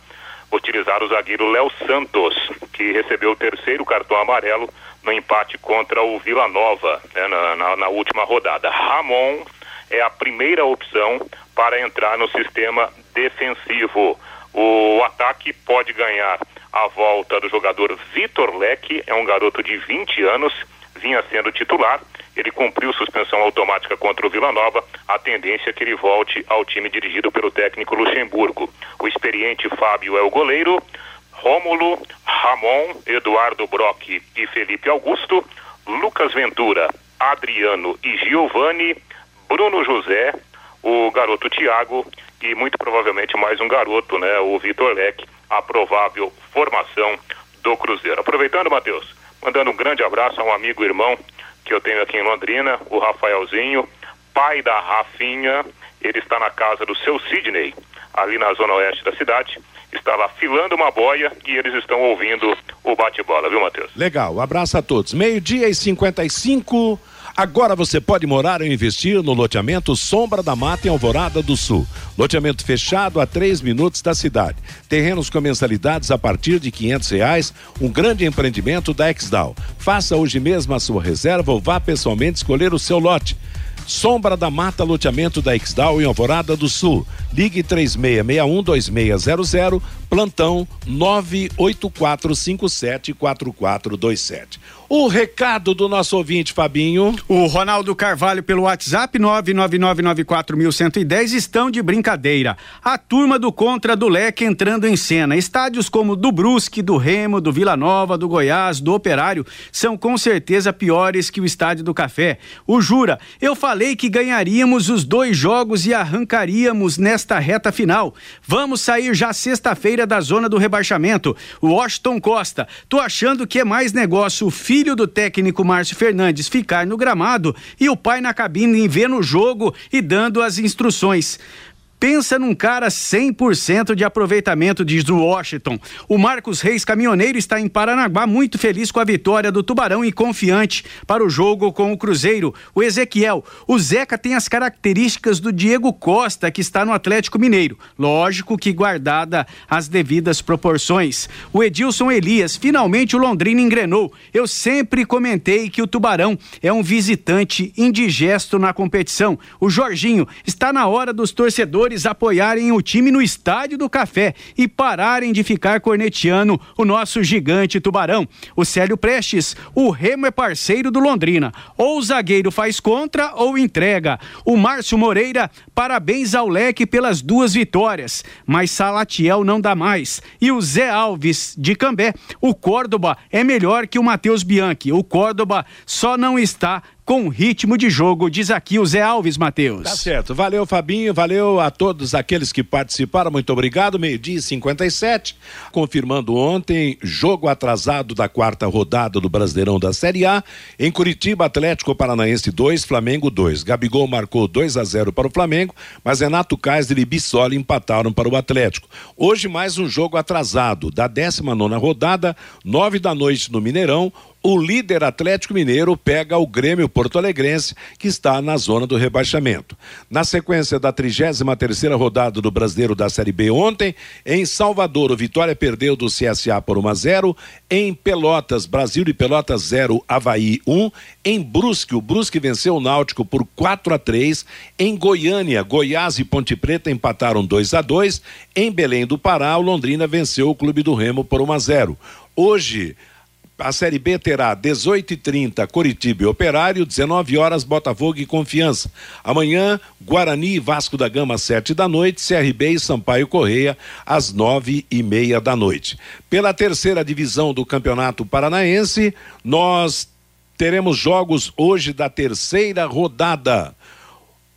utilizar o zagueiro Léo Santos, que recebeu o terceiro cartão amarelo no empate contra o Vila Nova, né, na, na, na última rodada. Ramon é a primeira opção para entrar no sistema defensivo. O ataque pode ganhar a volta do jogador Vitor Leque, é um garoto de vinte anos, vinha sendo titular, ele cumpriu suspensão automática contra o Vila Nova, a tendência é que ele volte ao time dirigido pelo técnico Luxemburgo. O experiente Fábio é o goleiro, Rômulo, Ramon, Eduardo Brock e Felipe Augusto, Lucas Ventura, Adriano e Giovani, Bruno José, o garoto Thiago e muito provavelmente mais um garoto, né, o Vitor Leque, a provável formação do Cruzeiro. Aproveitando, Matheus, mandando um grande abraço a um amigo e irmão que eu tenho aqui em Londrina, o Rafaelzinho, pai da Rafinha. Ele está na casa do seu Sidney, ali na zona oeste da cidade, está lá filando uma boia e eles estão ouvindo o bate-bola, viu, Matheus? Legal, abraço a todos. Meio-dia e cinquenta e cinco, agora você pode morar ou investir no loteamento Sombra da Mata em Alvorada do Sul. Loteamento fechado a três minutos da cidade. Terrenos com mensalidades a partir de quinhentos reais, um grande empreendimento da Exdal. Faça hoje mesmo a sua reserva ou vá pessoalmente escolher o seu lote. Sombra da Mata, loteamento da Exdal em Alvorada do Sul. Ligue três seis seis um, dois seis zero zero, plantão nove oito quatro cinco sete quatro quatro dois sete. O recado do nosso ouvinte, Fabinho. O Ronaldo Carvalho pelo WhatsApp nove nove nove nove quatro um um zero estão de brincadeira. A turma do contra do Leque entrando em cena. Estádios como do Brusque, do Remo, do Vila Nova, do Goiás, do Operário são com certeza piores que o Estádio do Café. O Jura, eu falei que ganharíamos os dois jogos e arrancaríamos nesta reta final. Vamos sair já sexta-feira da zona do rebaixamento. Washington Costa, tô achando que é mais negócio o filho filho do técnico Márcio Fernandes ficar no gramado e o pai na cabine vendo o jogo e dando as instruções. Pensa num cara cem por cento de aproveitamento, diz o Washington. O Marcos Reis, caminhoneiro, está em Paranaguá, muito feliz com a vitória do Tubarão e confiante para o jogo com o Cruzeiro. O Ezequiel, o Zeca tem as características do Diego Costa, que está no Atlético Mineiro. Lógico que guardada as devidas proporções. O Edilson Elias, finalmente o Londrina engrenou. Eu sempre comentei que o Tubarão é um visitante indigesto na competição. O Jorginho, está na hora dos torcedores apoiarem o time no Estádio do Café e pararem de ficar corneteando o nosso gigante Tubarão. O Célio Prestes, o Remo é parceiro do Londrina, ou o zagueiro faz contra ou entrega. O Márcio Moreira, parabéns ao Leque pelas duas vitórias, mas Salatiel não dá mais. E o Zé Alves de Cambé, o Córdoba é melhor que o Matheus Bianchi, o Córdoba só não está com ritmo de jogo, diz aqui o Zé Alves, Matheus. Tá certo, valeu Fabinho, valeu a todos aqueles que participaram, muito obrigado. Meio-dia e cinquenta e sete, confirmando ontem, jogo atrasado da quarta rodada do Brasileirão da Série A, em Curitiba, Atlético Paranaense dois, Flamengo dois. Gabigol marcou dois a zero para o Flamengo, mas Renato Kaiser e Bissoli empataram para o Atlético. Hoje mais um jogo atrasado, da décima nona rodada, nove da noite no Mineirão, o líder Atlético Mineiro pega o Grêmio porto-alegrense, que está na zona do rebaixamento. Na sequência da trigésima terceira rodada do Brasileiro da Série B ontem, em Salvador, o Vitória perdeu do C S A por um a zero, em Pelotas, Brasil de Pelotas zero, Avaí um, em Brusque, o Brusque venceu o Náutico por quatro a três, em Goiânia, Goiás e Ponte Preta empataram dois a dois, em Belém do Pará, o Londrina venceu o Clube do Remo por um a zero. Hoje, a Série B terá dezoito e trinta Curitiba e Operário, dezenove horas Botafogo e Confiança. Amanhã, Guarani e Vasco da Gama, sete da noite, C R B e Sampaio Correia, às nove e meia da noite. Pela terceira divisão do Campeonato Paranaense, nós teremos jogos hoje da terceira rodada.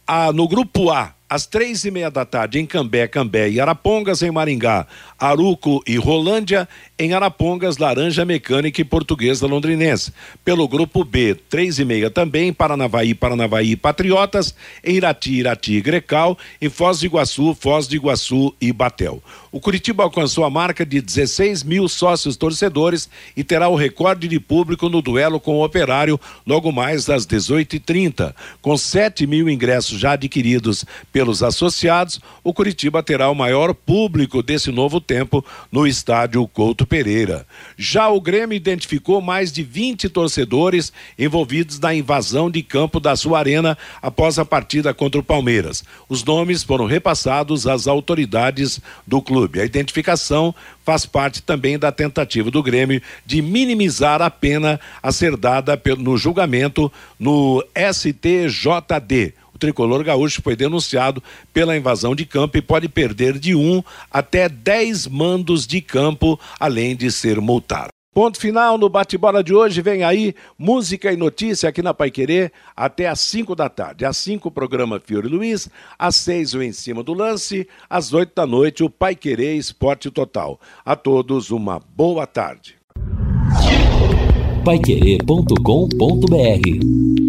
Ah, no Grupo A, às três e meia da tarde, em Cambé, Cambé e Arapongas, em Maringá, Aruco e Rolândia, em Arapongas, Laranja Mecânica e Portuguesa Londrinense. Pelo Grupo B, três e meia também, Paranavaí, Paranavaí e Patriotas, em Irati, Irati e Grecal, em Foz do Iguaçu, Foz do Iguaçu e Batel. O Curitiba alcançou a marca de dezesseis mil sócios torcedores e terá o recorde de público no duelo com o Operário, logo mais às dezoito e trinta. Com sete mil ingressos já adquiridos pelos associados, o Curitiba terá o maior público desse novo tempo no estádio Couto Pereira. Já o Grêmio identificou mais de vinte torcedores envolvidos na invasão de campo da sua arena após a partida contra o Palmeiras. Os nomes foram repassados às autoridades do clube. A identificação faz parte também da tentativa do Grêmio de minimizar a pena a ser dada no julgamento no S T J D. O tricolor gaúcho foi denunciado pela invasão de campo e pode perder de um até dez mandos de campo, além de ser multado. Ponto final no bate-bola de hoje. Vem aí música e notícia aqui na Paiquerê até às cinco da tarde. Às cinco o programa Fiore Luiz, às seis o Em Cima do Lance, às oito da noite o Paiquerê Esporte Total. A todos uma boa tarde. paiquerê ponto com ponto br